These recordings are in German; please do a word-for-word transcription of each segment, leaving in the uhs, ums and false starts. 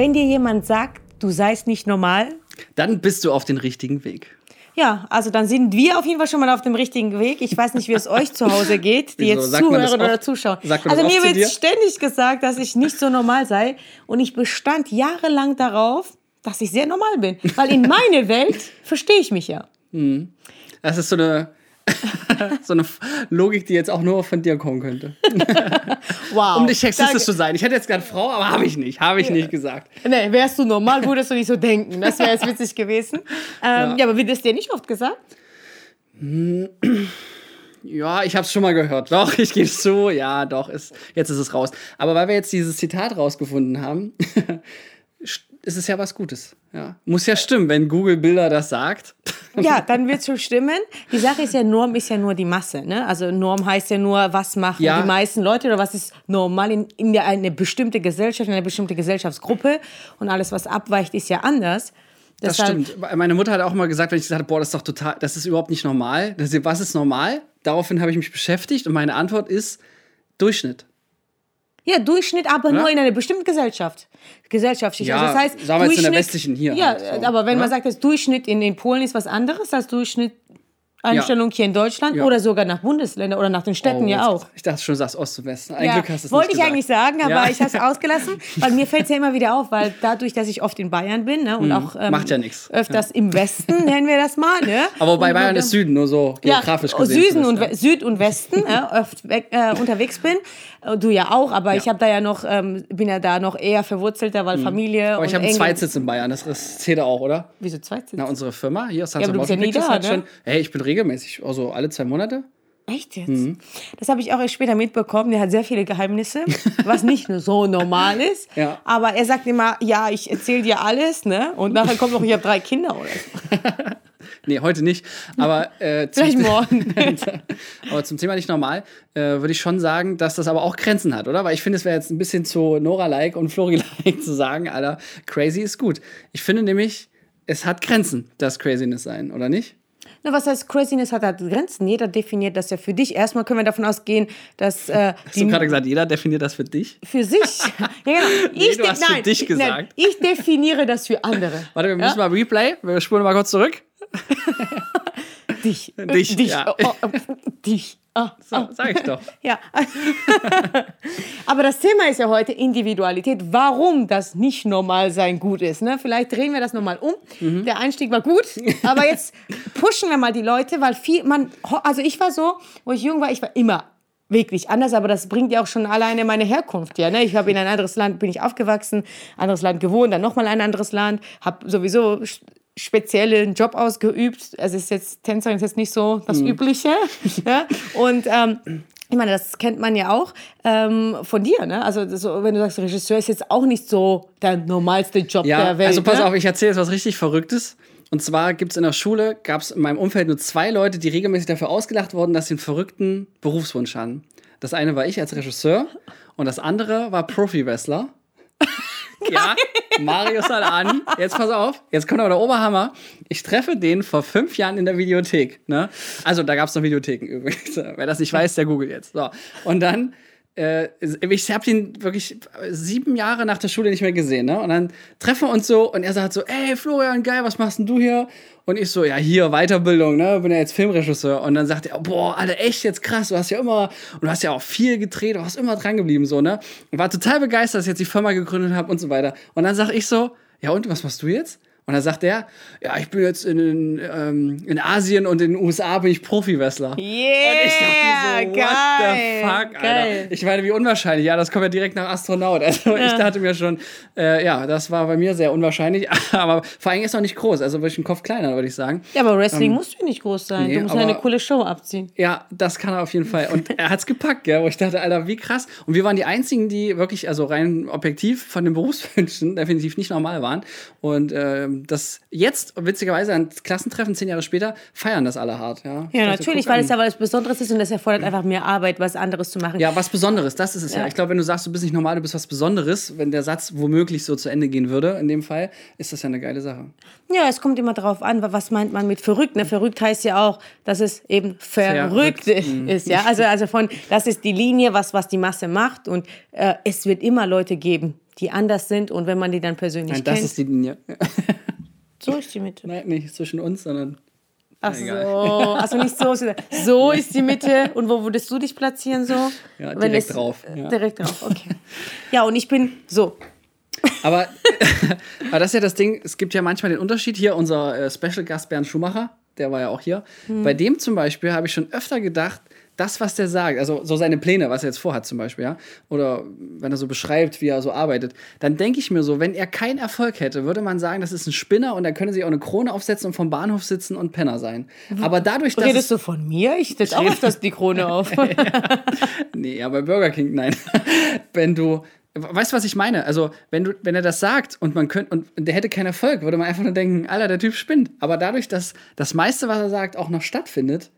wenn dir jemand sagt, du seist nicht normal, dann bist du auf dem richtigen Weg. Ja, also dann sind wir auf jeden Fall schon mal auf dem richtigen Weg. Ich weiß nicht, wie es euch zu Hause geht, die Wieso? Jetzt zuhören oder zuschauen. Also mir wird ständig gesagt, dass ich nicht so normal sei. Und ich bestand jahrelang darauf, dass ich sehr normal bin. Weil in meiner Welt verstehe ich mich ja. Hm. Das ist so eine, so eine Logik, die jetzt auch nur von dir kommen könnte. Wow. Um nicht sexistisch zu sein. Ich hätte jetzt gerade Frau, aber habe ich nicht. Habe ich ja. nicht gesagt. Nee, wärst du normal, würdest du nicht so denken. Das wäre jetzt witzig gewesen. Ähm, ja. ja, aber wird das dir nicht oft gesagt? Ja, ich habe es schon mal gehört. Doch, ich gebe es zu. Ja, doch, ist, jetzt ist es raus. Aber weil wir jetzt dieses Zitat rausgefunden haben, ist es ja was Gutes. Ja. Muss ja stimmen, wenn Google Bilder das sagt. Ja, dann wird es schon stimmen. Die Sache ist ja, Norm ist ja nur die Masse. Ne? Also Norm heißt ja nur, was machen ja. die meisten Leute oder was ist normal in, in der, eine bestimmte Gesellschaft, in einer bestimmten Gesellschaftsgruppe. Und alles, was abweicht, ist ja anders. Das Deshalb, stimmt. Meine Mutter hat auch mal gesagt, wenn ich gesagt habe, boah, das ist doch total, das ist überhaupt nicht normal. Das, was ist normal? Daraufhin habe ich mich beschäftigt und meine Antwort ist Durchschnitt. Ja, Durchschnitt, aber oder? Nur in einer bestimmten Gesellschaft. Gesellschaftlich. Ja, also das heißt, sagen wir jetzt in der westlichen hier. Ja, halt so, aber wenn oder? Man sagt, dass Durchschnitt in, in Polen ist was anderes als Durchschnitteinstellung ja. hier in Deutschland ja. oder sogar nach Bundesländern oder nach den Städten oh, ja auch. Ich dachte schon, du sagst Ost und Westen. Ein ja. Glück hast du es Wollte nicht ich eigentlich sagen, aber ja. ich habe es ausgelassen, weil mir fällt es ja immer wieder auf, weil dadurch, dass ich oft in Bayern bin ne, und mhm. auch ähm, Macht ja öfters ja. im Westen, nennen wir das mal. Ne? Aber bei Bayern ist Süden, nur so geografisch ja, gesehen. Süden und ja. Süd und Westen, äh, oft weg, äh, unterwegs bin. Du ja auch, aber ja. ich habe da ja noch, ähm, bin ja da noch eher verwurzelter, weil Familie. Aber ich habe einen Zweitsitz in Bayern, das zählt ja auch, oder? Wieso Zweitsitz? Na, unsere Firma hier aus Hansa Mautenblick ja hat schon. Hey, ich bin regelmäßig, also alle zwei Monate. Echt jetzt? Mhm. Das habe ich auch erst später mitbekommen. Der hat sehr viele Geheimnisse, was nicht nur so normal ist. Ja. Aber er sagt immer, ja, ich erzähle dir alles, ne? Und nachher kommt noch, ich habe drei Kinder oder so. Nee, heute nicht. Aber, äh, vielleicht morgen. Aber zum Thema nicht normal äh, würde ich schon sagen, dass das aber auch Grenzen hat, oder? Weil ich finde, es wäre jetzt ein bisschen zu Nora-like und Flori-like zu sagen, Alter, crazy ist gut. Ich finde nämlich, es hat Grenzen, das Craziness sein, oder nicht? Na, was heißt Craziness hat halt Grenzen? Jeder definiert das ja für dich. Erstmal können wir davon ausgehen, dass... Äh, hast die du gerade gesagt, jeder definiert das für dich? Für sich? Ja, genau. Nee, ich du hast nein, für dich gesagt. Nein, ich definiere das für andere. Warte, wir müssen ja? mal Replay. Wir spulen mal kurz zurück. Dich. Dich. Dich. Ja. Oh, oh, oh. Dich. Oh, oh. So, sag ich doch. Ja. Aber das Thema ist ja heute Individualität. Warum das nicht normal sein gut ist. Ne? Vielleicht drehen wir das nochmal um. Mhm. Der Einstieg war gut. Aber jetzt pushen wir mal die Leute, weil viel, man, also ich war so, wo ich jung war, ich war immer wirklich anders, aber das bringt ja auch schon alleine meine Herkunft. Ja, ne? Ich habe in ein anderes Land, bin ich aufgewachsen, anderes Land gewohnt, dann nochmal ein anderes Land, habe sowieso speziellen Job ausgeübt. Also ist jetzt Tänzerin ist jetzt nicht so das mhm. Übliche. Ja? Und ähm, ich meine, das kennt man ja auch ähm, von dir. Ne? Also so, wenn du sagst, Regisseur ist jetzt auch nicht so der normalste Job ja, der Welt. Also pass ne? auf, ich erzähle jetzt was richtig Verrücktes. Und zwar gibt's in der Schule, gab's in meinem Umfeld nur zwei Leute, die regelmäßig dafür ausgelacht wurden, dass sie einen verrückten Berufswunsch hatten. Das eine war ich als Regisseur und das andere war Profi-Wrestler. Ja, Mario Salani. Jetzt pass auf, jetzt kommt aber der Oberhammer. Ich treffe den vor fünf Jahren in der Videothek. Ne? Also da gab es noch Videotheken übrigens. Wer das nicht weiß, der googelt jetzt. So. Und dann, äh, ich habe den wirklich sieben Jahre nach der Schule nicht mehr gesehen. Ne? Und dann treffen wir uns so und er sagt so, ey Florian, geil, was machst denn du hier? Und ich so, ja hier, Weiterbildung, ne, bin ja jetzt Filmregisseur. Und dann sagt er, boah, Alter, echt jetzt krass, du hast ja immer, und du hast ja auch viel gedreht, du hast immer dran geblieben, so, ne. Und war total begeistert, dass ich jetzt die Firma gegründet habe und so weiter. Und dann sag ich so, ja und, was machst du jetzt? Und dann sagt er, ja, ich bin jetzt in, in, ähm, in Asien und in den U S A bin ich Profi-Wrestler. Yeah, und ich dachte so, geil, what the fuck, geil. Alter. Ich meine, wie unwahrscheinlich. Ja, das kommt ja direkt nach Astronaut. Also ja. ich dachte mir schon, äh, ja, das war bei mir sehr unwahrscheinlich. Aber vor allem ist noch nicht groß. Also würde ich den Kopf kleiner, würde ich sagen. Ja, aber Wrestling ähm, musst du nicht groß sein. Nee, du musst aber, eine coole Show abziehen. Ja, das kann er auf jeden Fall. Und er hat's gepackt, ja, wo ich dachte, Alter, wie krass. Und wir waren die Einzigen, die wirklich, also rein objektiv von den Berufswünschen definitiv nicht normal waren. Und ähm, das jetzt, witzigerweise, an Klassentreffen zehn Jahre später, feiern das alle hart. Ja, ja dachte, natürlich, weil es ja was Besonderes ist und das erfordert einfach mehr Arbeit, was anderes zu machen. Ja, was Besonderes, das ist es ja. ja. Ich glaube, wenn du sagst, du bist nicht normal, du bist was Besonderes, wenn der Satz womöglich so zu Ende gehen würde, in dem Fall, ist das ja eine geile Sache. Ja, es kommt immer darauf an, was meint man mit verrückt. Ne? Verrückt heißt ja auch, dass es eben verrückt, verrückt. ist. Ja? Also, also von, das ist die Linie, was, was die Masse macht und äh, es wird immer Leute geben, die anders sind und wenn man die dann persönlich Nein, kennt. Das ist die Linie. So ist die Mitte. Nein, nicht zwischen uns, sondern... Ach egal. So, also nicht so. So ist die Mitte. Und wo würdest du dich platzieren so? Ja, direkt es, drauf. Ja. Direkt drauf, okay. Ja, und ich bin so. Aber, aber das ist ja das Ding, es gibt ja manchmal den Unterschied. Hier unser Special-Gast Bernd Schumacher, der war ja auch hier. Hm. Bei dem zum Beispiel habe ich schon öfter gedacht, das, was der sagt, also so seine Pläne, was er jetzt vorhat zum Beispiel, ja, oder wenn er so beschreibt, wie er so arbeitet, dann denke ich mir so, wenn er keinen Erfolg hätte, würde man sagen, das ist ein Spinner und er könnte sich auch eine Krone aufsetzen und vom Bahnhof sitzen und Penner sein. Aber dadurch, dass... Redest du von mir? Ich setze auch öfters die Krone auf. Ja. Nee, aber Burger King, nein. Wenn du... Weißt du, was ich meine? Also, wenn du, wenn er das sagt und man könnte, und der hätte keinen Erfolg, würde man einfach nur denken, Alter, der Typ spinnt. Aber dadurch, dass das meiste, was er sagt, auch noch stattfindet,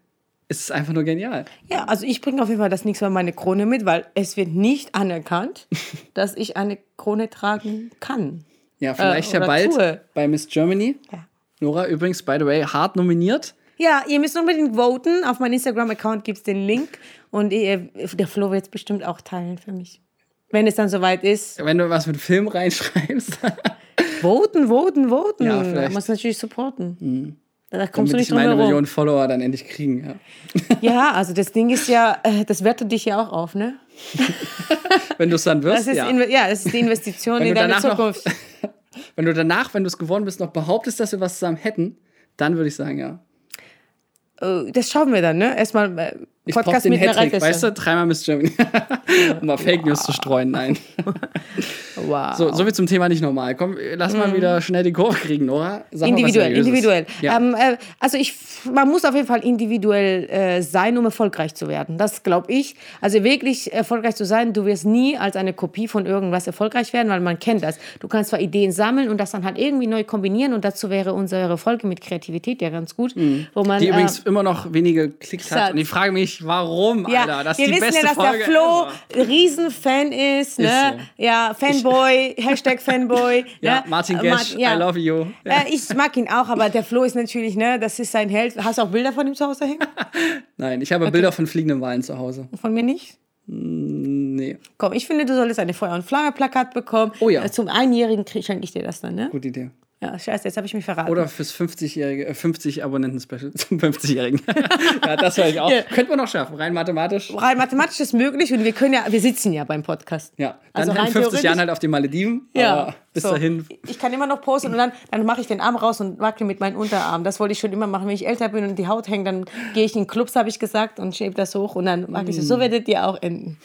ist es einfach nur genial. Ja, also ich bringe auf jeden Fall das nächste Mal meine Krone mit, weil es wird nicht anerkannt, dass ich eine Krone tragen kann. Ja, vielleicht äh, ja bald tue. Bei Miss Germany. Ja. Nora, übrigens, by the way, hart nominiert. Ja, ihr müsst unbedingt voten. Auf meinem Instagram-Account gibt es den Link. Und ihr, der Flo wird es bestimmt auch teilen für mich. Wenn es dann soweit ist. Wenn du was mit Film reinschreibst. Voten, voten, voten. Ja, vielleicht. Du musst natürlich supporten. Mhm. Da kommst du nicht drum herum. Damit ich meine Millionen Follower dann endlich kriegen. Ja. Ja, also das Ding ist ja, das wertet dich ja auch auf, ne? Wenn du es dann wirst, das ja. Inve- ja, das ist die Investition in deine Zukunft. Noch, wenn du danach, wenn du es geworden bist, noch behauptest, dass wir was zusammen hätten, dann würde ich sagen, ja. Das schauen wir dann, ne? Erstmal ich Podcast mit einer Hattrick, weißt du? Dreimal Miss Germany. Um mal Fake wow. News zu streuen, nein. Wow. So, so wie zum Thema nicht normal. Komm, lass mal mm. wieder schnell die Kurve kriegen, Nora. Sag individuell, mal, was individuell. Ja. Ähm, äh, also ich, man muss auf jeden Fall individuell äh, sein, um erfolgreich zu werden. Das glaube ich. Also wirklich erfolgreich zu sein, du wirst nie als eine Kopie von irgendwas erfolgreich werden, weil man kennt das. Du kannst zwar Ideen sammeln und das dann halt irgendwie neu kombinieren und dazu wäre unsere Folge mit Kreativität ja ganz gut. Mm. Wo man, die äh, übrigens immer noch wenige Klicks hat und ich frage mich, warum, ja, Alter? Das ist die beste ja, Folge. Wir wissen ja, dass der Flo ein Riesenfan ist, ne? Ist so. Ja, Fanboy, Hashtag Fanboy. Ja, ne? Martin Gesch, Mar- ja. I love you. Ja. Äh, ich mag ihn auch, aber der Flo ist natürlich, ne, das ist sein Held. Hast du auch Bilder von ihm zu Hause hängen? Nein, ich habe okay. Bilder von fliegenden Walen zu Hause. Von mir nicht? Nee. Komm, ich finde, du solltest eine Feuer- und Flamme-Plakat bekommen. Oh ja. Zum Einjährigen schenke ich dir das dann, ne? Gute Idee. Ja, scheiße, jetzt habe ich mich verraten. Oder fürs fünfzig-jährige, fünfzig-Abonnenten-Special zum fünfzig-Jährigen. Ja, das soll ich auch. Ja. Könnte man noch schaffen, rein mathematisch. Rein mathematisch ist möglich und wir können ja, wir sitzen ja beim Podcast. Ja, dann also in fünfzig Jahren halt auf den Malediven. Ja. Aber bis so. Dahin. Ich kann immer noch posten und dann, dann mache ich den Arm raus und wackle mit meinen Unterarmen. Das wollte ich schon immer machen, wenn ich älter bin und die Haut hängt, dann gehe ich in Clubs, habe ich gesagt, und schäbe das hoch und dann wackle ich so. So werdet ihr auch enden.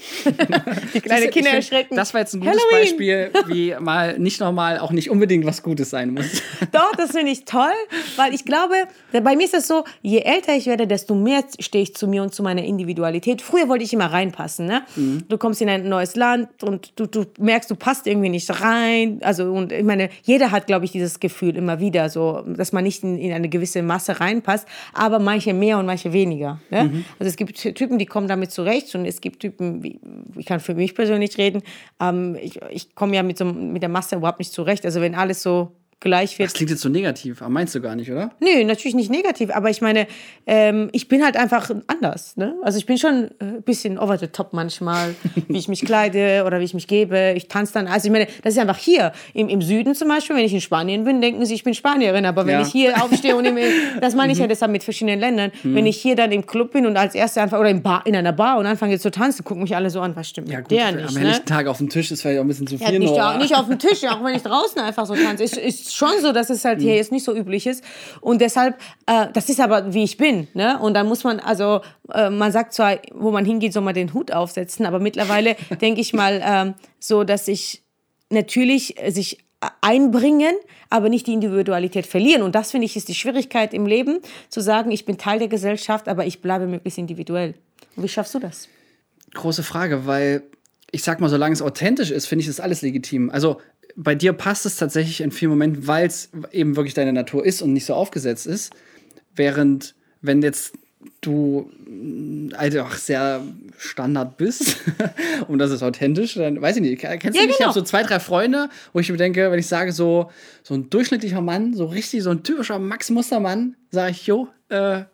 Die kleinen Kinder erschrecken. Das war jetzt ein gutes Halloween. Beispiel, wie mal nicht normal, auch nicht unbedingt was Gutes sein muss. Doch, das finde ich toll, weil ich glaube, bei mir ist das so, je älter ich werde, desto mehr stehe ich zu mir und zu meiner Individualität. Früher wollte ich immer reinpassen, ne? Mhm. Du kommst in ein neues Land und du, du merkst, du passt irgendwie nicht rein. Also, und ich meine, jeder hat, glaube ich, dieses Gefühl immer wieder, so, dass man nicht in, in eine gewisse Masse reinpasst, aber manche mehr und manche weniger, ne? Mhm. Also es gibt Typen, die kommen damit zurecht und es gibt Typen, wie, ich kann für mich persönlich reden, ähm, ich, ich komme ja mit, so, mit der Masse überhaupt nicht zurecht. Also wenn alles so gleich wird. Das klingt jetzt so negativ, aber meinst du gar nicht, oder? Nö, natürlich nicht negativ, aber ich meine, ähm, ich bin halt einfach anders, ne? Also ich bin schon ein bisschen over the top manchmal, wie ich mich kleide oder wie ich mich gebe. Ich tanze dann, also ich meine, das ist einfach hier. Im, im Süden zum Beispiel, wenn ich in Spanien bin, denken sie, ich bin Spanierin, aber wenn ja. ich hier aufstehe und im, das meine ich ja deshalb mit verschiedenen Ländern, wenn ich hier dann im Club bin und als Erste anfange, oder in, Bar, in einer Bar und anfange jetzt zu tanzen, gucken mich alle so an, was stimmt ja, mit gut, der nicht, am ne? Tag auf dem Tisch ist vielleicht auch ein bisschen zu viel. Ja, nicht, auch, nicht auf dem Tisch, auch wenn ich draußen einfach so tanze. Ich, ich, schon so, dass es halt hier jetzt nicht so üblich ist und deshalb, äh, das ist aber wie ich bin, ne? Und dann muss man, also äh, man sagt zwar, wo man hingeht, soll man den Hut aufsetzen, aber mittlerweile denke ich mal ähm, so, dass ich natürlich äh, sich einbringen, aber nicht die Individualität verlieren. Und das, finde ich, ist die Schwierigkeit im Leben, zu sagen, ich bin Teil der Gesellschaft, aber ich bleibe möglichst individuell. Und wie schaffst du das? Große Frage, weil ich sag mal, solange es authentisch ist, finde ich das alles legitim. Also bei dir passt es tatsächlich in vielen Momenten, weil es eben wirklich deine Natur ist und nicht so aufgesetzt ist. Während, wenn jetzt du also auch sehr Standard bist und das ist authentisch, dann weiß ich nicht. Kennst du ja, mich? Genau. Ich habe so zwei, drei Freunde, wo ich mir denke, wenn ich sage, so, so ein durchschnittlicher Mann, so richtig, so ein typischer Max-Mustermann, sage ich, jo, äh,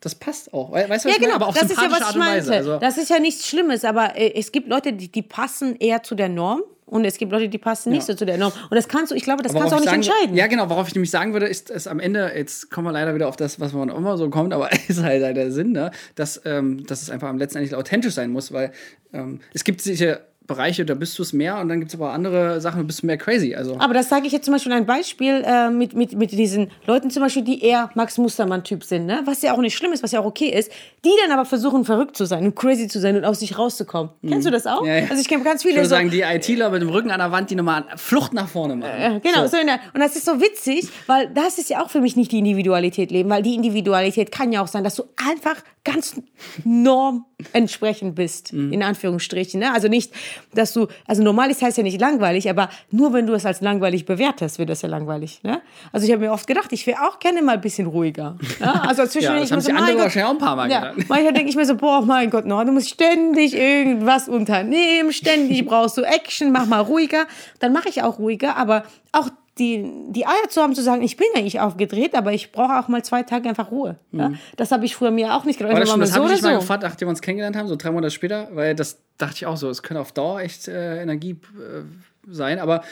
das passt auch. Weißt du, was ja, genau. Aber auf sympathische Art und Weise. Das ist ja nichts Schlimmes, aber äh, es gibt Leute, die, die passen eher zu der Norm. Und es gibt Leute, die passen nicht ja. so zu der Norm. Und das kannst du, ich glaube, das aber kannst du auch nicht sagen, entscheiden. Ja, genau. Worauf ich nämlich sagen würde, ist, ist am Ende, jetzt kommen wir leider wieder auf das, was man immer so kommt, aber ist halt, halt der Sinn, ne? dass, ähm, dass es einfach am letzten Ende authentisch sein muss, weil ähm, es gibt sicher Bereiche, da bist du es mehr und dann gibt es aber andere Sachen, da bist du mehr crazy. Also. Aber das sage ich jetzt zum Beispiel ein Beispiel äh, mit, mit, mit diesen Leuten zum Beispiel, die eher Max-Mustermann-Typ sind, ne? Was ja auch nicht schlimm ist, was ja auch okay ist, die dann aber versuchen, verrückt zu sein und crazy zu sein und aus sich rauszukommen. Mhm. Kennst du das auch? Ja, ja. Also ich kenne ganz viele. Ich würde so, sagen, die ITler mit dem Rücken an der Wand, die nochmal Flucht nach vorne machen. Äh, genau, so. So in der, und das ist so witzig, weil das ist ja auch für mich nicht die Individualität leben, weil die Individualität kann ja auch sein, dass du einfach ganz norm entsprechend bist, mhm. in Anführungsstrichen, ne? Also nicht, dass du, also normal ist, heißt ja nicht langweilig, aber nur wenn du es als langweilig bewertest, wird das ja langweilig, ne? Also ich habe mir oft gedacht, ich wäre auch gerne mal ein bisschen ruhiger. Ne? Also zwischen ja, das haben so, die anderen wahrscheinlich auch ein paar Mal ja, gedacht. Manchmal denke ich mir so, boah, mein Gott, no, du musst ständig irgendwas unternehmen, ständig brauchst du Action, mach mal ruhiger. Dann mache ich auch ruhiger, aber auch Die, die Eier zu haben, zu sagen, ich bin eigentlich aufgedreht, aber ich brauche auch mal zwei Tage einfach Ruhe. Mhm. Ja? Das habe ich früher mir auch nicht gedacht. Das, das so habe ich so. mal gefragt, nachdem wir uns kennengelernt haben, so drei Monate später, weil das dachte ich auch so, es könnte auf Dauer echt äh, Energie äh, sein, aber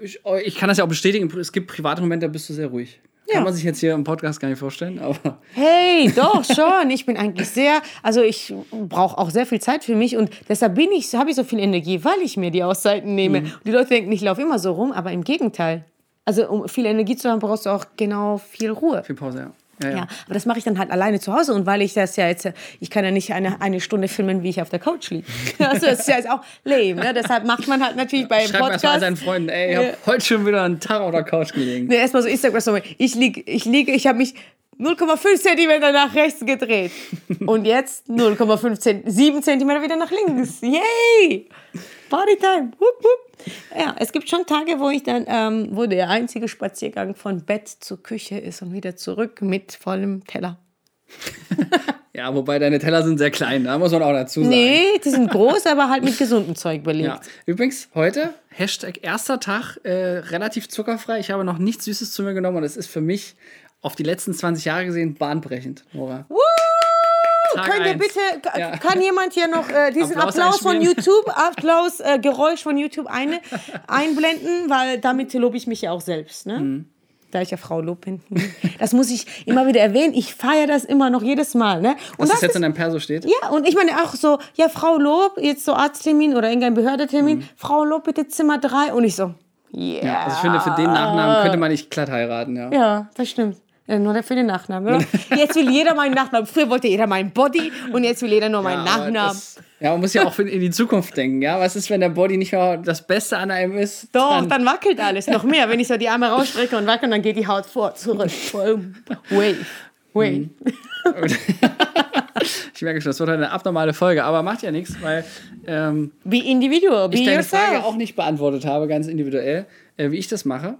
ich, ich kann das ja auch bestätigen, es gibt private Momente, da bist du sehr ruhig. Ja. Kann man sich jetzt hier im Podcast gar nicht vorstellen, aber... Hey, doch, schon. Ich bin eigentlich sehr... Also ich brauche auch sehr viel Zeit für mich und deshalb bin ich, habe ich so viel Energie, weil ich mir die Auszeiten nehme. Mhm. Und die Leute denken, ich laufe immer so rum, aber im Gegenteil. Also um viel Energie zu haben, brauchst du auch genau viel Ruhe. Viel Pause, ja. Ja, ja. ja, aber das mache ich dann halt alleine zu Hause und weil ich das ja jetzt, ich kann ja nicht eine, eine Stunde filmen, wie ich auf der Couch liege. Also das ist ja jetzt auch lame, ne? Deshalb macht man halt natürlich bei Schreib Podcast... Schreib erstmal seinen Freunden, ey, ich habe ja. heute schon wieder einen Tag auf der Couch gelegen. Ne, erstmal so Instagram-Story, ich liege, ich liege, ich habe mich null Komma fünf Zentimeter nach rechts gedreht und jetzt null Komma fünf Zentimeter, sieben Zentimeter wieder nach links. Yay! Partytime! Wupp, wupp. Ja, es gibt schon Tage, wo ich dann, ähm, wo der einzige Spaziergang von Bett zur Küche ist und wieder zurück mit vollem Teller. Ja, wobei deine Teller sind sehr klein, da muss man auch dazu sagen. Nee, die sind groß, aber halt mit gesundem Zeug belegt. Ja. Übrigens, heute, Hashtag erster Tag, äh, relativ zuckerfrei. Ich habe noch nichts Süßes zu mir genommen und es ist für mich auf die letzten zwanzig Jahre gesehen bahnbrechend, Nora. Woo! Könnt ihr bitte, ja. kann jemand hier noch äh, diesen Applaus, Applaus von YouTube, Applaus, äh, Geräusch von YouTube eine, einblenden, weil damit lobe ich mich ja auch selbst, ne? Mhm. Da ich ja Frau Lob bin. Das muss ich immer wieder erwähnen. Ich feiere das immer noch jedes Mal, ne? Und dass das, das jetzt in deinem Perso steht? Ja, und ich meine auch so, ja, Frau Lob, jetzt so Arzttermin oder irgendein Behördetermin, mhm. Frau Lob, bitte Zimmer drei und ich so, yeah. Ja, also ich finde, für den Nachnamen könnte man nicht glatt heiraten, ja. Ja, das stimmt. Nur für den Nachnamen, oder? Jetzt will jeder meinen Nachnamen. Früher wollte jeder meinen Body und jetzt will jeder nur meinen ja, Nachnamen. Das, ja, man muss ja auch in die Zukunft denken. Ja? Was ist, wenn der Body nicht mehr das Beste an einem ist? Doch, dann, dann wackelt alles noch mehr. Wenn ich so die Arme rausstrecke und wackel, dann geht die Haut vor, zurück. Wait, wait. Ich merke schon, das wird halt eine abnormale Folge, aber macht ja nichts, weil ähm, be individual, be ich deine yourself. Frage auch nicht beantwortet habe, ganz individuell, äh, wie ich das mache.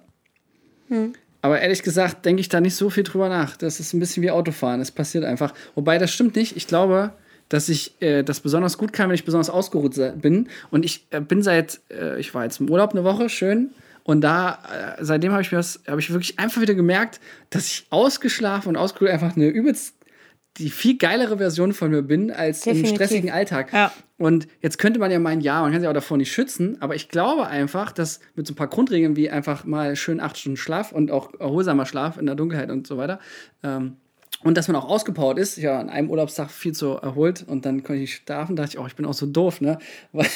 Hm. Aber ehrlich gesagt denke ich da nicht so viel drüber nach. Das ist ein bisschen wie Autofahren. Es passiert einfach. Wobei, das stimmt nicht. Ich glaube, dass ich äh, das besonders gut kann, wenn ich besonders ausgeruht bin. Und ich äh, bin seit, äh, ich war jetzt im Urlaub eine Woche, schön. Und da, äh, seitdem habe ich mir das, habe ich wirklich einfach wieder gemerkt, dass ich ausgeschlafen und ausgeruht einfach eine übelst, die viel geilere Version von mir bin als Definitiv. Im stressigen Alltag. Ja. Und jetzt könnte man ja meinen, ja, man kann sich auch davor nicht schützen, aber ich glaube einfach, dass mit so ein paar Grundregeln wie einfach mal schön acht Stunden Schlaf und auch erholsamer Schlaf in der Dunkelheit und so weiter ähm, und dass man auch ausgepowert ist, ja, an einem Urlaubstag viel zu erholt und dann konnte ich nicht schlafen, dachte ich, oh, ich bin auch so doof, ne? Weil,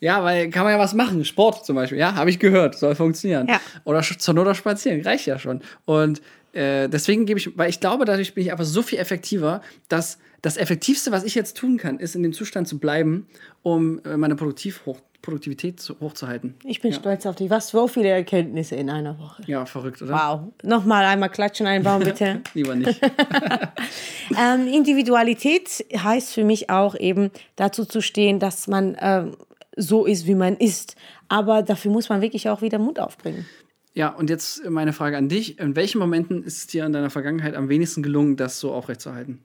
ja, weil kann man ja was machen, Sport zum Beispiel, ja, habe ich gehört, soll funktionieren. Ja. Oder zur Not auch spazieren, reicht ja schon. Und deswegen gebe ich, weil ich glaube, dadurch bin ich einfach so viel effektiver, dass das Effektivste, was ich jetzt tun kann, ist, in dem Zustand zu bleiben, um meine Produktiv hoch, Produktivität zu, hochzuhalten. Ich bin ja. stolz auf dich. Was für viele Erkenntnisse in einer Woche. Ja, verrückt, oder? Wow. Nochmal einmal klatschen, einen Baum bitte. Lieber nicht. ähm, Individualität heißt für mich auch eben, dazu zu stehen, dass man ähm, so ist, wie man ist. Aber dafür muss man wirklich auch wieder Mut aufbringen. Ja, und jetzt meine Frage an dich. In welchen Momenten ist es dir in deiner Vergangenheit am wenigsten gelungen, das so aufrechtzuerhalten?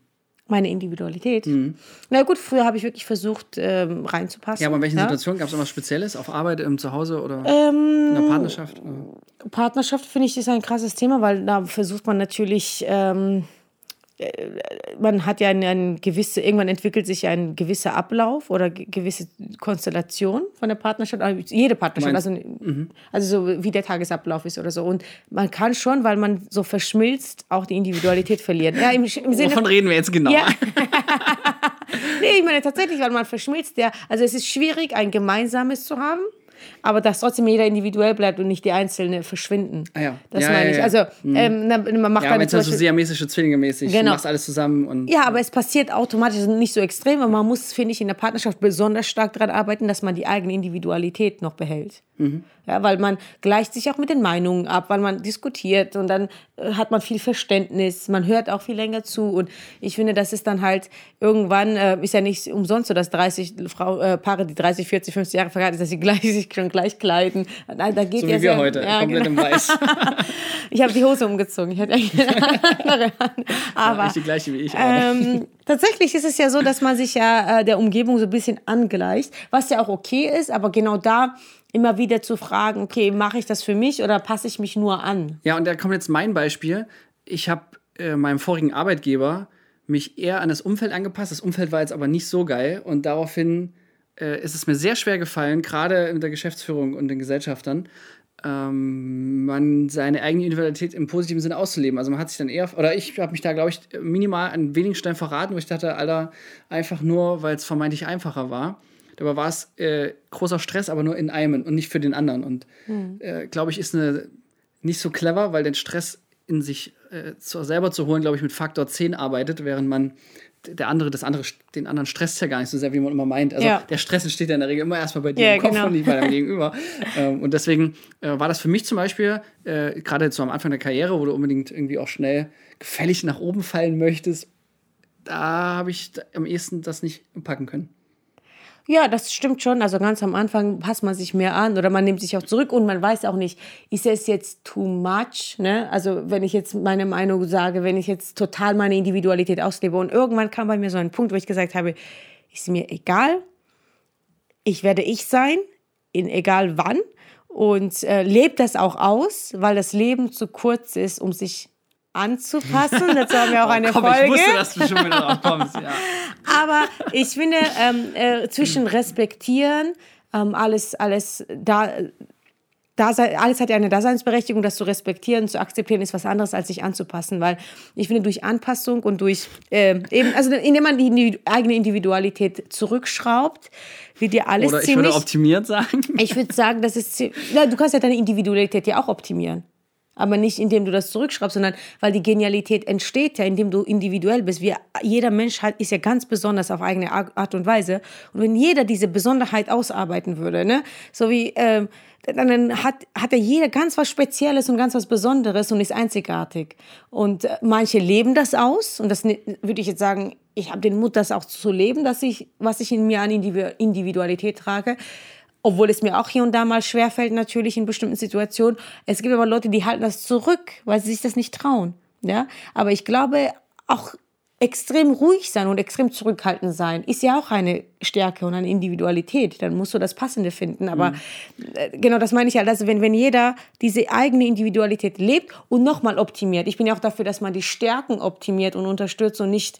Meine Individualität? Mhm. Na gut, früher habe ich wirklich versucht, ähm, reinzupassen. Ja, aber in welchen ja? Situationen? Gab es irgendwas Spezielles? Auf Arbeit, im Zuhause oder ähm, in der Partnerschaft? Oder? Partnerschaft, finde ich, ist ein krasses Thema, weil da versucht man natürlich... Ähm man hat ja ein, ein gewisse, irgendwann entwickelt sich ein gewisser Ablauf oder gewisse Konstellation von der Partnerschaft, jede Partnerschaft, also, mhm. also so wie der Tagesablauf ist oder so. Und man kann schon, weil man so verschmilzt, auch die Individualität verlieren. Ja, im, im Sinne, wovon reden wir jetzt genau? Ja. Nee, ich meine tatsächlich, weil man verschmilzt. Ja. Also es ist schwierig, ein gemeinsames zu haben, aber dass trotzdem jeder individuell bleibt und nicht die Einzelnen verschwinden. Ah ja. Das ja, meine ja, ich. Also, mhm. ähm, man macht ja, dann zum Beispiel so siamesische Zwillinge mäßig. Genau. Du machst alles zusammen. Und, ja, aber es passiert automatisch, also nicht so extrem, aber man muss, finde ich, in der Partnerschaft besonders stark daran arbeiten, dass man die eigene Individualität noch behält. Mhm. Ja, weil man gleicht sich auch mit den Meinungen ab, weil man diskutiert und dann hat man viel Verständnis, man hört auch viel länger zu und ich finde, das ist dann halt irgendwann, äh, ist ja nicht umsonst so, dass dreißig Frau, äh, Paare, die dreißig, vierzig, fünfzig Jahre verheiratet sind, dass sie gleich, sich schon gleich kleiden. Da, da geht so wie wir ja, heute, ja, komplett genau. Im Weiß. Ich habe die Hose umgezogen, ich hätte eigentlich eine andere. Aber, ja, ich die gleiche wie ich. Ähm, tatsächlich ist es ja so, dass man sich ja äh, der Umgebung so ein bisschen angleicht, was ja auch okay ist, aber genau da immer wieder zu fragen, okay, mache ich das für mich oder passe ich mich nur an? Ja, und da kommt jetzt mein Beispiel. Ich habe äh, meinem vorigen Arbeitgeber mich eher an das Umfeld angepasst. Das Umfeld war jetzt aber nicht so geil. Und daraufhin äh, ist es mir sehr schwer gefallen, gerade mit der Geschäftsführung und den Gesellschaftern, ähm, man seine eigene Individualität im positiven Sinne auszuleben. Also man hat sich dann eher, oder ich habe mich da, glaube ich, minimal an wenigen Stellen verraten, wo ich dachte, Alter, einfach nur, weil es vermeintlich einfacher war. Dabei war es äh, großer Stress, aber nur in einem und nicht für den anderen. Und mhm. äh, glaube ich, ist eine, nicht so clever, weil den Stress in sich äh, zu, selber zu holen, glaube ich, mit Faktor zehn arbeitet, während man der andere, das andere, den anderen stresst ja gar nicht so sehr, wie man immer meint. Also ja. Der Stress entsteht ja in der Regel immer erstmal bei dir yeah, im Kopf genau. und nicht bei deinem Gegenüber. ähm, und deswegen äh, war das für mich zum Beispiel, äh, gerade so am Anfang der Karriere, wo du unbedingt irgendwie auch schnell gefällig nach oben fallen möchtest, da habe ich am ehesten das nicht packen können. Ja, das stimmt schon. Also ganz am Anfang passt man sich mehr an oder man nimmt sich auch zurück und man weiß auch nicht, ist es jetzt too much? Ne? Also wenn ich jetzt meine Meinung sage, wenn ich jetzt total meine Individualität auslebe und irgendwann kam bei mir so ein Punkt, wo ich gesagt habe, ist mir egal, ich werde ich sein, in egal wann und äh, lebe das auch aus, weil das Leben zu kurz ist, um sich anzupassen. Dazu haben wir auch oh, eine komm, Folge. Ich wusste, dass du schon wieder drauf kommst. Ja. Aber ich finde, ähm, äh, zwischen respektieren, ähm, alles, alles, da, Dasein, alles hat ja eine Daseinsberechtigung, das zu respektieren, zu akzeptieren, ist was anderes, als sich anzupassen. Weil ich finde, durch Anpassung und durch, äh, eben, also indem man die Individu- eigene Individualität zurückschraubt, wird dir alles ziemlich... Oder ich ziemlich, würde optimiert sagen. Ich würde sagen, das ist... Ja, du kannst ja deine Individualität ja auch optimieren. Aber nicht, indem du das zurückschreibst, sondern weil die Genialität entsteht ja, indem du individuell bist. Wir, jeder Mensch hat, ist ja ganz besonders auf eigene Art und Weise. Und wenn jeder diese Besonderheit ausarbeiten würde, ne, so wie, ähm, dann hat, hat ja jeder ganz was Spezielles und ganz was Besonderes und ist einzigartig. Und manche leben das aus. Und das würde ich jetzt sagen, ich habe den Mut, das auch zu leben, dass ich, was ich in mir an Individualität trage. Obwohl es mir auch hier und da mal schwerfällt, natürlich in bestimmten Situationen. Es gibt aber Leute, die halten das zurück, weil sie sich das nicht trauen. Ja? Aber ich glaube, auch extrem ruhig sein und extrem zurückhaltend sein ist ja auch eine Stärke und eine Individualität. Dann musst du das Passende finden. Aber mhm. genau das meine ich halt. Also wenn, wenn jeder diese eigene Individualität lebt und nochmal optimiert. Ich bin ja auch dafür, dass man die Stärken optimiert und unterstützt und nicht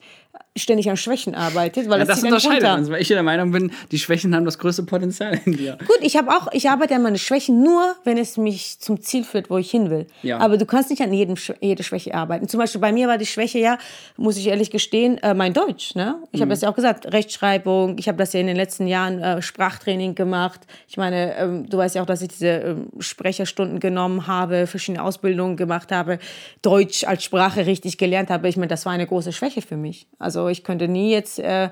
ständig an Schwächen arbeitet, weil ja, das, das unterscheidet uns, weil ich der Meinung bin, die Schwächen haben das größte Potenzial in dir. Gut, ich habe auch, ich arbeite an meinen Schwächen nur, wenn es mich zum Ziel führt, wo ich hin will. Ja. Aber du kannst nicht an jedem jede Schwäche arbeiten. Zum Beispiel bei mir war die Schwäche ja, muss ich ehrlich gestehen, äh, mein Deutsch. Ne, ich habe mhm. das ja auch gesagt, Rechtschreibung. Ich habe das ja in den letzten Jahren äh, Sprachtraining gemacht. Ich meine, ähm, du weißt ja auch, dass ich diese ähm, Sprecherstunden genommen habe, verschiedene Ausbildungen gemacht habe, Deutsch als Sprache richtig gelernt habe. Ich meine, das war eine große Schwäche für mich. Also ich könnte nie jetzt äh,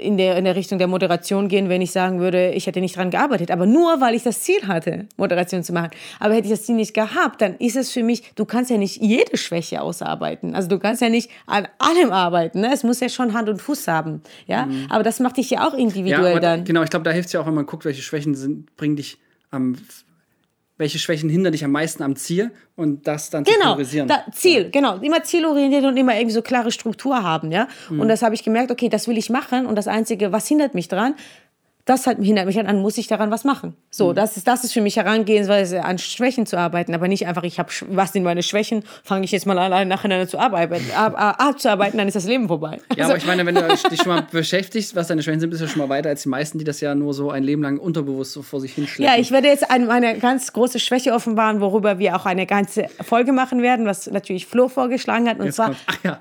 in der, in der Richtung der Moderation gehen, wenn ich sagen würde, ich hätte nicht dran gearbeitet. Aber nur, weil ich das Ziel hatte, Moderation zu machen. Aber hätte ich das Ziel nicht gehabt, dann ist es für mich, du kannst ja nicht jede Schwäche ausarbeiten. Also du kannst ja nicht an allem arbeiten. Ne? Es muss ja schon Hand und Fuß haben. Ja? Mhm. Aber das macht dich ja auch individuell ja, dann. Genau, ich glaube, da hilft es ja auch, wenn man guckt, welche Schwächen sind, bringen dich am... welche Schwächen hindern dich am meisten am Ziel und das dann genau, zu priorisieren. Genau, Ziel, genau. Immer zielorientiert und immer irgendwie so klare Struktur haben, ja. Mhm. Und das habe ich gemerkt, okay, das will ich machen und das Einzige, was hindert mich dran, das halt hindert mich halt an, muss ich daran was machen. So, mhm. das ist das ist für mich Herangehensweise, an Schwächen zu arbeiten, aber nicht einfach, ich habe, was sind meine Schwächen, fange ich jetzt mal an, nacheinander zu arbeiten, ab, ab, abzuarbeiten, dann ist das Leben vorbei. Ja, also. Aber ich meine, wenn du dich schon mal beschäftigst, was deine Schwächen sind, bist du schon mal weiter als die meisten, die das ja nur so ein Leben lang unterbewusst so vor sich hinschleppen. Ja, ich werde jetzt eine, eine ganz große Schwäche offenbaren, worüber wir auch eine ganze Folge machen werden, was natürlich Flo vorgeschlagen hat, und jetzt zwar... Kommt. Ach ja.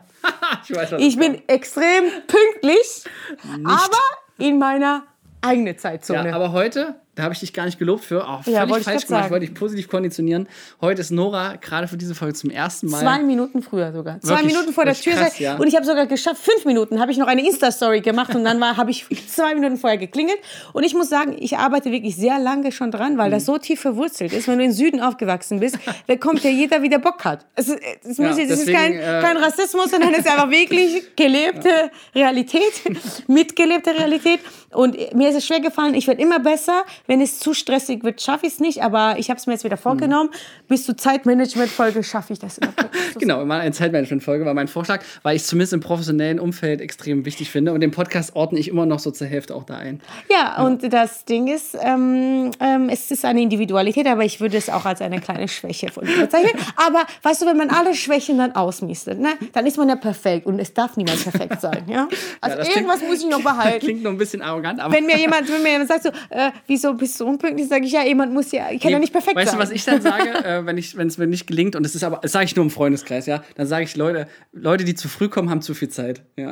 Ich weiß, was ich bin kann. Extrem pünktlich, nicht. Aber in meiner eigenen Zeitzone. Ja, aber heute, da habe ich dich gar nicht gelobt für, oh, völlig ja, falsch ich gemacht, ich wollte dich positiv konditionieren. Heute ist Nora gerade für diese Folge zum ersten Mal... Zwei Minuten früher sogar. Zwei wirklich, Minuten vor der Tür. Krass, ja. Und ich habe sogar geschafft, fünf Minuten habe ich noch eine Insta-Story gemacht und dann habe ich zwei Minuten vorher geklingelt. Und ich muss sagen, ich arbeite wirklich sehr lange schon dran, weil mhm. das so tief verwurzelt ist. Wenn du im Süden aufgewachsen bist, dann kommt ja jeder, wie der Bock hat. Es, es ja, muss jetzt, deswegen, es ist kein, äh, kein Rassismus, sondern es ist einfach wirklich gelebte ja. Realität, mitgelebte Realität. Und mir ist es schwer gefallen, ich werde immer besser. Wenn es zu stressig wird, schaffe ich es nicht, aber ich habe es mir jetzt wieder vorgenommen. Mhm. Bis zur Zeitmanagement-Folge schaffe ich das immer. Genau, immer eine Zeitmanagement-Folge war mein Vorschlag, weil ich es zumindest im professionellen Umfeld extrem wichtig finde. Und den Podcast ordne ich immer noch so zur Hälfte auch da ein. Ja, ja. Und das Ding ist, ähm, ähm, es ist eine Individualität, aber ich würde es auch als eine kleine Schwäche von mir bezeichnen. Aber weißt du, wenn man alle Schwächen dann ausmistet, ne, dann ist man ja perfekt und es darf niemals perfekt sein. Ja? Also ja, irgendwas klingt, muss ich noch behalten. Klingt noch ein bisschen arrogant, aber... Wenn mir jemand, wenn mir jemand sagt so, äh, wieso bist du unpünktlich, sage ich, ja, jemand muss ja, ich kann nee, ja nicht perfekt weißt sein. Weißt du, was ich dann sage, äh, wenn ich, wenn es mir nicht gelingt, und das ist aber, das sage ich nur im Freundeskreis, ja, dann sage ich, Leute, Leute, die zu früh kommen, haben zu viel Zeit. Ja.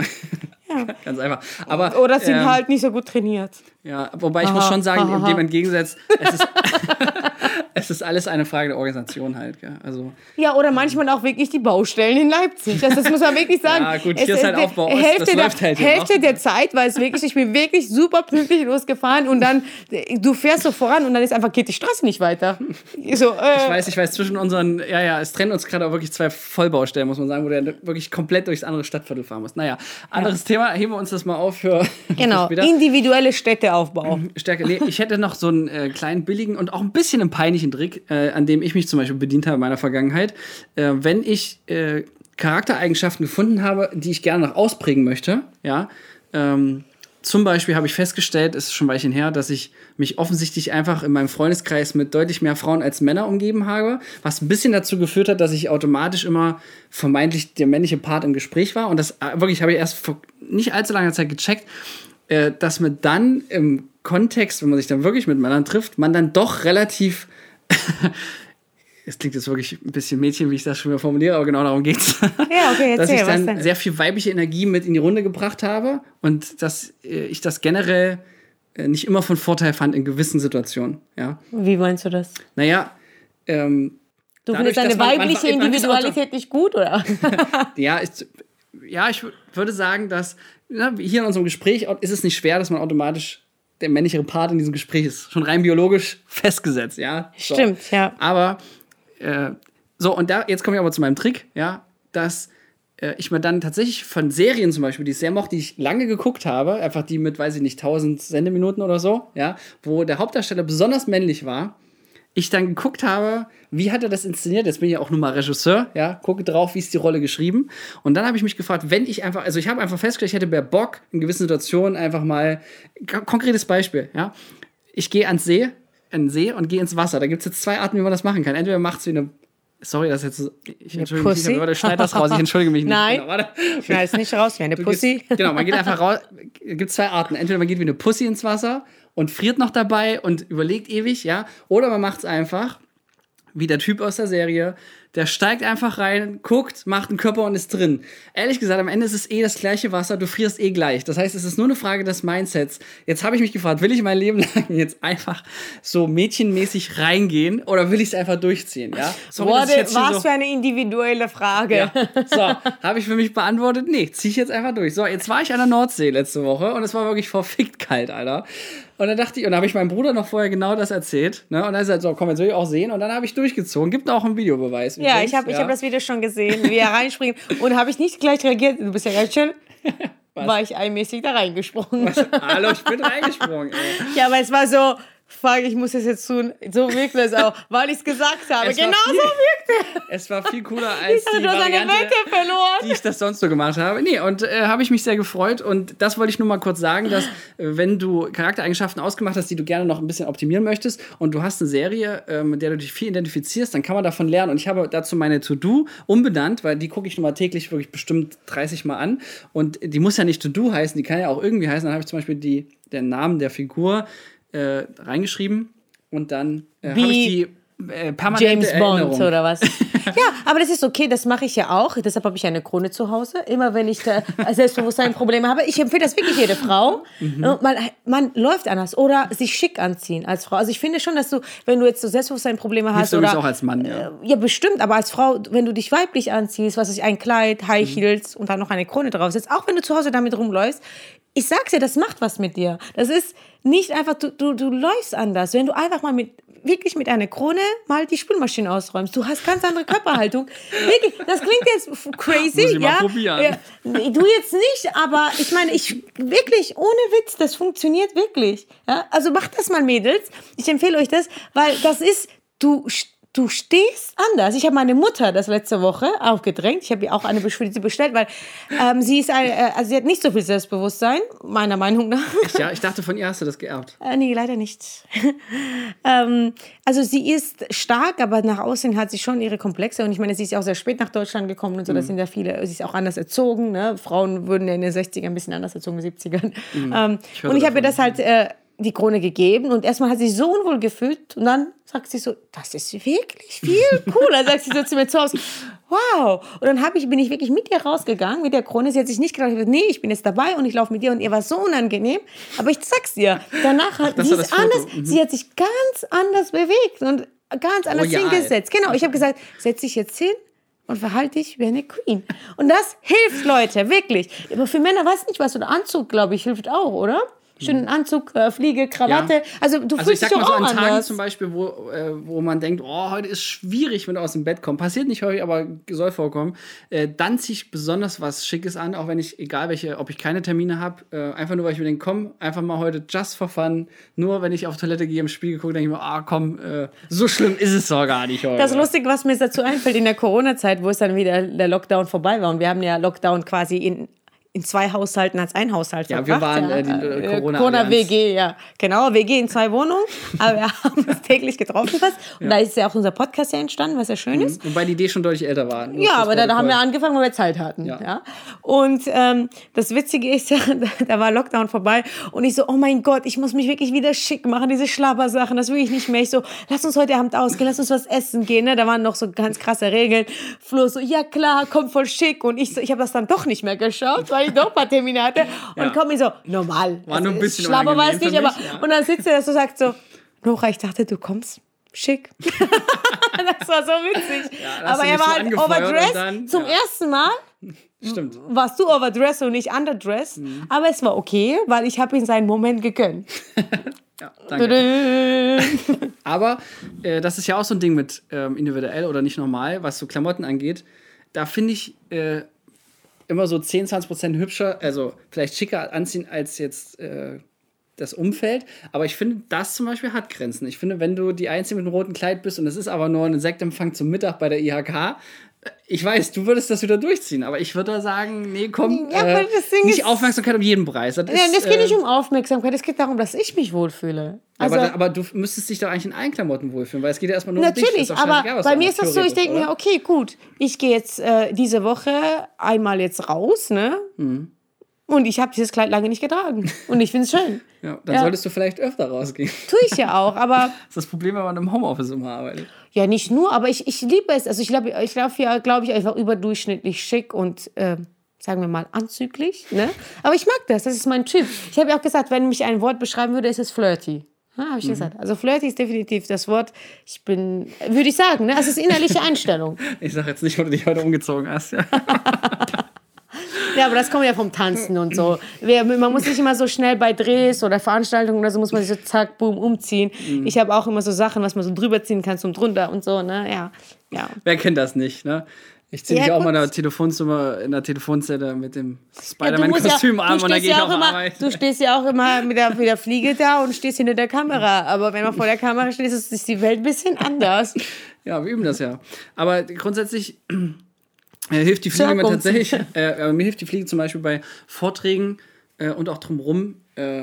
Ja. Ganz einfach. Aber, Oder sind ähm, halt nicht so gut trainiert. Ja, wobei ich aha, muss schon sagen, aha. dem entgegensetzt, es ist... Es ist alles eine Frage der Organisation halt. Gell? Also, ja, oder manchmal auch wirklich die Baustellen in Leipzig. Das, das muss man wirklich sagen. Ja, gut, hier es, ist halt Aufbau. Hälfte, der, halt Hälfte der Zeit war es wirklich, ich bin wirklich super pünktlich losgefahren und dann, du fährst so voran und dann ist einfach, geht die Straße nicht weiter. So, äh, ich weiß, ich weiß, zwischen unseren, ja, ja, es trennen uns gerade auch wirklich zwei Vollbaustellen, muss man sagen, wo du dann wirklich komplett durchs andere Stadtviertel fahren musst. Naja, anderes ja. Thema, heben wir uns das mal auf für Genau, für individuelle Städteaufbau. Stärke, nee, ich hätte noch so einen äh, kleinen, billigen und auch ein bisschen im peinlichen Trick, äh, an dem ich mich zum Beispiel bedient habe in meiner Vergangenheit. Äh, wenn ich äh, Charaktereigenschaften gefunden habe, die ich gerne noch ausprägen möchte, ja, ähm, zum Beispiel habe ich festgestellt, es ist schon ein Weilchen her, dass ich mich offensichtlich einfach in meinem Freundeskreis mit deutlich mehr Frauen als Männer umgeben habe, was ein bisschen dazu geführt hat, dass ich automatisch immer vermeintlich der männliche Part im Gespräch war. Und das äh, wirklich habe ich erst vor nicht allzu langer Zeit gecheckt, äh, dass man dann im Kontext, wenn man sich dann wirklich mit Männern trifft, man dann doch relativ es klingt jetzt wirklich ein bisschen Mädchen, wie ich das schon wieder formuliere, aber genau darum geht's. Ja, okay, dass ich dann sehr viel weibliche Energie mit in die Runde gebracht habe und dass ich das generell nicht immer von Vorteil fand in gewissen Situationen. Ja. Wie meinst du das? Naja, ähm, du dadurch, findest deine weibliche man, man, man Individualität nicht gut, oder? ja, ich, ja, ich würde sagen, dass na, hier in unserem Gespräch ist es nicht schwer, dass man automatisch der männliche Part in diesem Gespräch ist schon rein biologisch festgesetzt, ja. So. Stimmt, ja. Aber, äh, so, und da, jetzt komme ich aber zu meinem Trick, ja, dass äh, ich mir dann tatsächlich von Serien zum Beispiel, die ich sehr mochte, die ich lange geguckt habe, einfach die mit, weiß ich nicht, tausend Sendeminuten oder so, ja, wo der Hauptdarsteller besonders männlich war, ich dann geguckt habe, wie hat er das inszeniert? Jetzt bin ich ja auch nur mal Regisseur, ja, gucke drauf, wie ist die Rolle geschrieben. Und dann habe ich mich gefragt, wenn ich einfach, also ich habe einfach festgestellt, ich hätte mehr Bock in gewissen Situationen einfach mal, konkretes Beispiel, ja, ich gehe ans See, an den See und gehe ins Wasser. Da gibt es jetzt zwei Arten, wie man das machen kann. Entweder macht es wie eine, sorry, das ist jetzt, ich entschuldige mich nicht, aber du schneid das raus, ich entschuldige mich nicht. Nein, genau, schneid es nicht raus, wie eine Pussy. Gehst, genau, man geht einfach raus, es gibt zwei Arten. Entweder man geht wie eine Pussy ins Wasser und friert noch dabei und überlegt ewig, ja. Oder man macht's einfach, wie der Typ aus der Serie, der steigt einfach rein, guckt, macht einen Körper und ist drin. Ehrlich gesagt, am Ende ist es eh das gleiche Wasser, du frierst eh gleich. Das heißt, es ist nur eine Frage des Mindsets. Jetzt habe ich mich gefragt, will ich mein Leben lang jetzt einfach so mädchenmäßig reingehen oder will ich es einfach durchziehen? Ja? So, Boah, das war's so, für eine individuelle Frage. Ja. So, habe ich für mich beantwortet, nee, ziehe ich jetzt einfach durch. So, jetzt war ich an der Nordsee letzte Woche und es war wirklich verfickt kalt, Alter. Und dann dachte ich, und da habe ich meinem Bruder noch vorher genau das erzählt. Ne? Und dann ist er so, komm, jetzt will ich auch sehen. Und dann habe ich durchgezogen. Gibt auch einen Videobeweis. Ja, übrigens. ich habe ja. hab das Video schon gesehen, wie er reinspringt. Und habe ich nicht gleich reagiert. Du bist ja ganz schön... Was? War ich einmäßig da reingesprungen. Was? Hallo, ich bin reingesprungen. Ey. Ja, aber es war so... fuck, ich muss das jetzt tun. So wirkt es auch, weil ich es gesagt habe. Es genau so wirkt es. Es war viel cooler als ich hatte die Variante, Wette verloren, die ich das sonst so gemacht habe. Nee, und äh, habe ich mich sehr gefreut. Und das wollte ich nur mal kurz sagen, dass äh, wenn du Charaktereigenschaften ausgemacht hast, die du gerne noch ein bisschen optimieren möchtest und du hast eine Serie, äh, mit der du dich viel identifizierst, dann kann man davon lernen. Und ich habe dazu meine To-Do umbenannt, weil die gucke ich nochmal täglich wirklich bestimmt dreißig Mal an. Und die muss ja nicht To-Do heißen, die kann ja auch irgendwie heißen. Dann habe ich zum Beispiel die, den Namen der Figur Äh, reingeschrieben und dann äh, habe ich die äh, permanente James Erinnerung. Bond oder was? Ja, aber das ist okay, das mache ich ja auch. Deshalb habe ich eine Krone zu Hause. Immer wenn ich da Selbstbewusstsein-Probleme habe, ich empfehle das wirklich jede Frau. Mhm. Man, man läuft anders oder sich schick anziehen als Frau. Also ich finde schon, dass du, wenn du jetzt so Selbstbewusstsein-Probleme hast oder... Du auch als Mann, ja. Äh, ja, bestimmt, aber als Frau, wenn du dich weiblich anziehst, was weiß ich, ein Kleid, High Heels mhm. und dann noch eine Krone drauf setzt, auch wenn du zu Hause damit rumläufst, ich sag's dir, das macht was mit dir. Das ist nicht einfach, du, du, du läufst anders. Wenn du einfach mal mit, wirklich mit einer Krone mal die Spülmaschine ausräumst, du hast ganz andere Körperhaltung. Wirklich, das klingt jetzt crazy. Muss ich mal ja? probieren. Du jetzt nicht, aber ich meine, ich wirklich, ohne Witz, das funktioniert wirklich. Ja? Also macht das mal, Mädels. Ich empfehle euch das, weil das ist, du Du stehst anders. Ich habe meine Mutter das letzte Woche aufgedrängt. Ich habe ihr auch eine Beschwerde bestellt, weil ähm, sie ist ein, äh, also sie hat nicht so viel Selbstbewusstsein, meiner Meinung nach. Ja, ich dachte, von ihr hast du das geerbt. Äh, nee, leider nicht. ähm, also sie ist stark, aber nach außen hat sie schon ihre Komplexe. Und ich meine, sie ist ja auch sehr spät nach Deutschland gekommen und so. Mhm. Das sind ja viele. Sie ist auch anders erzogen. Ne? Frauen würden ja in den sechzigern ein bisschen anders erzogen, in den siebzigern. Mhm. Ähm, ich und ich habe ihr das halt... Äh, die Krone gegeben und erstmal hat sie sich so unwohl gefühlt und dann sagt sie so, das ist wirklich viel cooler, sagt sie so zu mir zu Hause, wow. Und dann hab ich, bin ich wirklich mit ihr rausgegangen, mit der Krone, sie hat sich nicht gedacht, nee, ich bin jetzt dabei und ich laufe mit ihr und ihr war so unangenehm, aber ich sag's ihr, danach hat sie es anders, mhm. sie hat sich ganz anders bewegt und ganz anders oh, ja, hingesetzt. Genau, ich habe gesagt, setz dich jetzt hin und verhalte dich wie eine Queen. Und das hilft, Leute, wirklich. Aber für Männer weiß nicht was, so ein Anzug, glaube ich, hilft auch, oder? Schönen Anzug, äh, Fliege, Krawatte. Ja. Also du also fühlst dich doch auch anders. Also ich sag mal so an Tagen anders. Zum Beispiel, wo, äh, wo man denkt, oh, heute ist schwierig, wenn du aus dem Bett kommst. Passiert nicht häufig, aber soll vorkommen. Äh, dann zieh ich besonders was Schickes an, auch wenn ich, egal welche, ob ich keine Termine habe, äh, einfach nur, weil ich mir denke, komm, einfach mal heute just for fun. Nur wenn ich auf Toilette gehe, im Spiegel gucke, denke ich mir, ah, komm, äh, so schlimm ist es doch gar nicht heute. Das Lustige, was mir dazu einfällt, in der Corona-Zeit, wo es dann wieder der Lockdown vorbei war und wir haben ja Lockdown quasi in in zwei Haushalten als ein Haushalt ja, verbracht. Ja, wir waren ja, äh, die Corona-W G, ja. Genau, W G in zwei Wohnungen. Aber wir haben uns täglich getroffen fast. Und ja. Da ist ja auch unser Podcast ja entstanden, was ja schön mhm. ist. Wobei die Idee schon deutlich älter war. Ja, aber da haben wir angefangen, weil wir Zeit hatten. Ja. Ja. Und ähm, das Witzige ist ja, da war Lockdown vorbei und ich so, oh mein Gott, ich muss mich wirklich wieder schick machen, diese Schlabbersachen, das will ich nicht mehr. Ich so, lass uns heute Abend ausgehen, lass uns was essen gehen. Ne? Da waren noch so ganz krasse Regeln. Flo so, ja klar, komm, voll schick. Und ich so, ich habe das dann doch nicht mehr geschaut, weil ich noch ein paar Termine hatte und ja. Komm ich so, normal. War nur ein bisschen Schlabber war es nicht, aber ja. Und dann sitzt er da so und sagt so, Nora, ich dachte, du kommst schick. Das war so witzig. Ja, aber er war halt so overdressed dann, zum ja. ersten Mal. Stimmt. Warst du overdressed und nicht underdressed, mhm. aber es war okay, weil ich habe ihm seinen Moment gegönnt. Ja, danke. Aber äh, das ist ja auch so ein Ding mit ähm, individuell oder nicht normal, was so Klamotten angeht. Da finde ich äh, immer so zehn bis zwanzig Prozent hübscher, also vielleicht schicker anziehen als jetzt äh, das Umfeld. Aber ich finde, das zum Beispiel hat Grenzen. Ich finde, wenn du die Einzige mit einem roten Kleid bist und es ist aber nur ein Sektempfang zum Mittag bei der I H K, ich weiß, du würdest das wieder durchziehen, aber ich würde da sagen, nee, komm, ja, äh, nicht ist, Aufmerksamkeit um jeden Preis. Das, ja, ist, das geht äh, nicht um Aufmerksamkeit, es geht darum, dass ich mich wohlfühle. Also, aber, aber du müsstest dich doch eigentlich in allen Klamotten wohlfühlen, weil es geht ja erstmal nur um dich. Natürlich, aber bei mir ist das so, ich denke mir, okay, gut, ich gehe jetzt äh, diese Woche einmal jetzt raus, ne? Mhm. Und ich habe dieses Kleid lange nicht getragen. Und ich finde es schön. Ja, dann ja. solltest du vielleicht öfter rausgehen. Tue ich ja auch, aber... Das ist das Problem, wenn man im Homeoffice immer arbeitet. Ja, nicht nur, aber ich, ich liebe es. Also ich glaube, ich laufe ja, glaube ich, einfach überdurchschnittlich schick und, äh, sagen wir mal, anzüglich. Ne? Aber ich mag das, das ist mein Typ. Ich habe ja auch gesagt, wenn mich ein Wort beschreiben würde, ist es flirty. Ja, habe ich mhm. gesagt. Also flirty ist definitiv das Wort. Ich bin, würde ich sagen, ne? Das ist innerliche Einstellung. Ich sage jetzt nicht, wo du dich heute umgezogen hast. Ja. Ja, aber das kommt ja vom Tanzen und so. Man muss nicht immer so schnell bei Drehs oder Veranstaltungen oder so, muss man sich so zack, boom, umziehen. Mhm. Ich habe auch immer so Sachen, was man so drüber ziehen kann, zum drunter und so, ne, ja. ja. Wer kennt das nicht, ne? Ich ziehe ja, dich auch mal in der Telefonsummer, in der Telefonzelle mit dem Spider-Man-Kostüm ja, an und dann gehe ich auch immer, arbeiten. Du stehst ja auch immer mit der, mit der Fliege da und stehst hinter der Kamera. Aber wenn man vor der Kamera steht, ist die Welt ein bisschen anders. Ja, wir üben das ja. Aber grundsätzlich äh, hilft die Fliege mir tatsächlich, äh, aber mir hilft die Fliege zum Beispiel bei Vorträgen äh, und auch drumherum. Äh,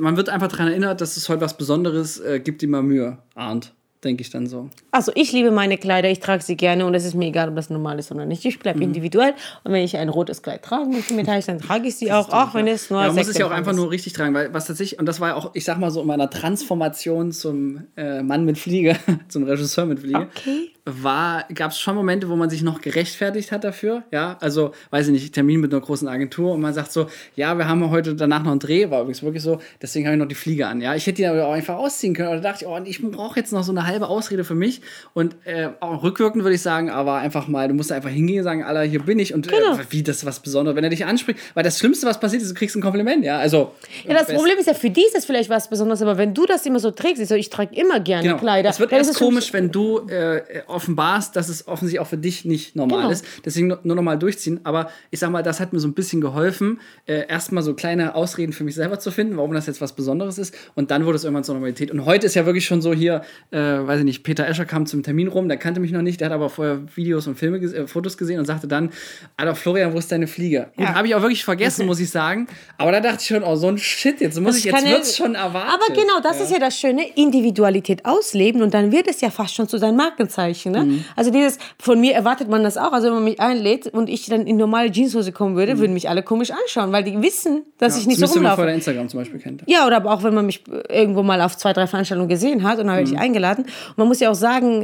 man wird einfach daran erinnert, dass es heute was Besonderes äh, gibt, die man Mühe ahnt. Denke ich dann so. Also ich liebe meine Kleider, ich trage sie gerne und es ist mir egal, ob das normal ist oder nicht. Ich bleibe mhm. individuell und wenn ich ein rotes Kleid tragen möchte, mit Heiß, dann trage ich sie auch, auch wenn es nur ja, man muss es ja auch einfach ist. Nur richtig tragen, weil was tatsächlich, und das war ja auch, ich sag mal so, in meiner Transformation zum äh, Mann mit Fliege, zum Regisseur mit Fliege, okay. war, gab es schon Momente, wo man sich noch gerechtfertigt hat dafür, ja, also, weiß ich nicht, Termin mit einer großen Agentur und man sagt so, ja, wir haben heute danach noch einen Dreh, war übrigens wirklich so, deswegen habe ich noch die Fliege an, ja, ich hätte die aber auch einfach ausziehen können, oder dachte ich, oh, ich brauche jetzt noch so eine halbe Ausrede für mich und äh, auch rückwirkend würde ich sagen, aber einfach mal, du musst einfach hingehen und sagen, Alter, hier bin ich und genau. äh, wie, das ist was Besonderes, wenn er dich anspricht, weil das Schlimmste, was passiert ist, du kriegst ein Kompliment, ja, also. Ja, das best. Problem ist ja, für die ist das vielleicht was Besonderes, aber wenn du das immer so trägst, ich, so, ich trage immer gerne genau. Kleider. Es wird erst komisch, wenn du äh, offenbarst, dass es offensichtlich auch für dich nicht normal genau. ist, deswegen nur noch mal durchziehen, aber ich sag mal, das hat mir so ein bisschen geholfen, äh, erstmal so kleine Ausreden für mich selber zu finden, warum das jetzt was Besonderes ist und dann wurde es irgendwann zur Normalität und heute ist ja wirklich schon so hier, äh, weiß ich nicht, Peter Escher kam zum Termin rum, der kannte mich noch nicht, der hat aber vorher Videos und Filme, äh, Fotos gesehen und sagte dann, Alter Florian, wo ist deine Fliege? Ja. Gut, habe ich auch wirklich vergessen, okay. muss ich sagen, aber da dachte ich schon, oh, so ein Shit, jetzt muss das ich, jetzt wird's ja, schon erwartet. Aber genau, das ja. ist ja das Schöne, Individualität ausleben und dann wird es ja fast schon zu seinem Markenzeichen, ne? Mhm. Also dieses, von mir erwartet man das auch, also wenn man mich einlädt und ich dann in normale Jeanshose kommen würde, mhm. würden mich alle komisch anschauen, weil die wissen, dass ja, ich nicht das so rumlaufe. Das vor der Instagram zum Beispiel kennt. Ja, oder aber auch, wenn man mich irgendwo mal auf zwei, drei Veranstaltungen gesehen hat und dann mhm. werde ich eingeladen. Und man muss ja auch sagen,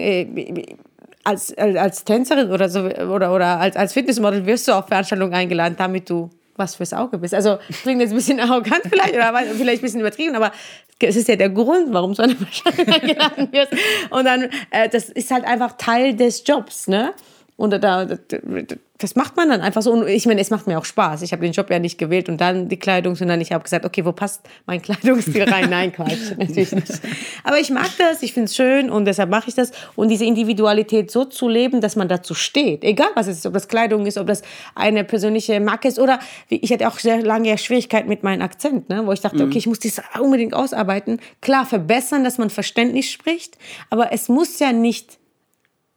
als, als, als Tänzerin oder, so, oder, oder als, als Fitnessmodel wirst du auf Veranstaltungen eingeladen, damit du was fürs Auge bist. Also klingt jetzt ein bisschen arrogant vielleicht oder vielleicht ein bisschen übertrieben, aber es ist ja der Grund, warum so eine Veranstaltung eingeladen wirst. Und dann, das ist halt einfach Teil des Jobs, ne? Und da, das macht man dann einfach so. Und ich meine, es macht mir auch Spaß. Ich habe den Job ja nicht gewählt und dann die Kleidung, sondern ich habe gesagt, okay, wo passt mein Kleidungsstil rein? Nein, Quatsch, natürlich nicht. Aber ich mag das, ich finde es schön und deshalb mache ich das. Und diese Individualität so zu leben, dass man dazu steht. Egal, was es ist, ob das Kleidung ist, ob das eine persönliche Marke ist. Oder ich hatte auch sehr lange Schwierigkeiten mit meinem Akzent, ne? Wo ich dachte, okay, ich muss das unbedingt ausarbeiten. Klar, verbessern, dass man verständlich spricht, aber es muss ja nicht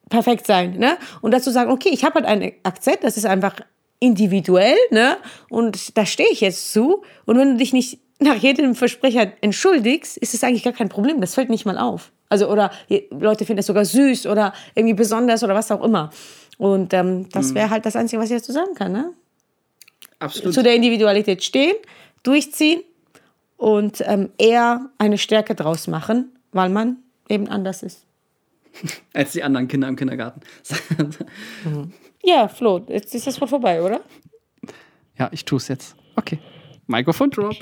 perfekt sein, ne? Und dazu sagen, okay, ich habe halt einen Akzent, das ist einfach individuell, ne? Und da stehe ich jetzt zu. Und wenn du dich nicht nach jedem Versprecher entschuldigst, ist es eigentlich gar kein Problem. Das fällt nicht mal auf. Also, oder Leute finden das sogar süß oder irgendwie besonders oder was auch immer. Und ähm, das wäre halt das Einzige, was ich dazu sagen kann, ne? Absolut. Zu der Individualität stehen, durchziehen und ähm, eher eine Stärke draus machen, weil man eben anders ist. Als die anderen Kinder im Kindergarten. Ja, Flo, jetzt ist das Wort vorbei, oder? Ja, ich tue es jetzt. Okay. Mikrofon drop.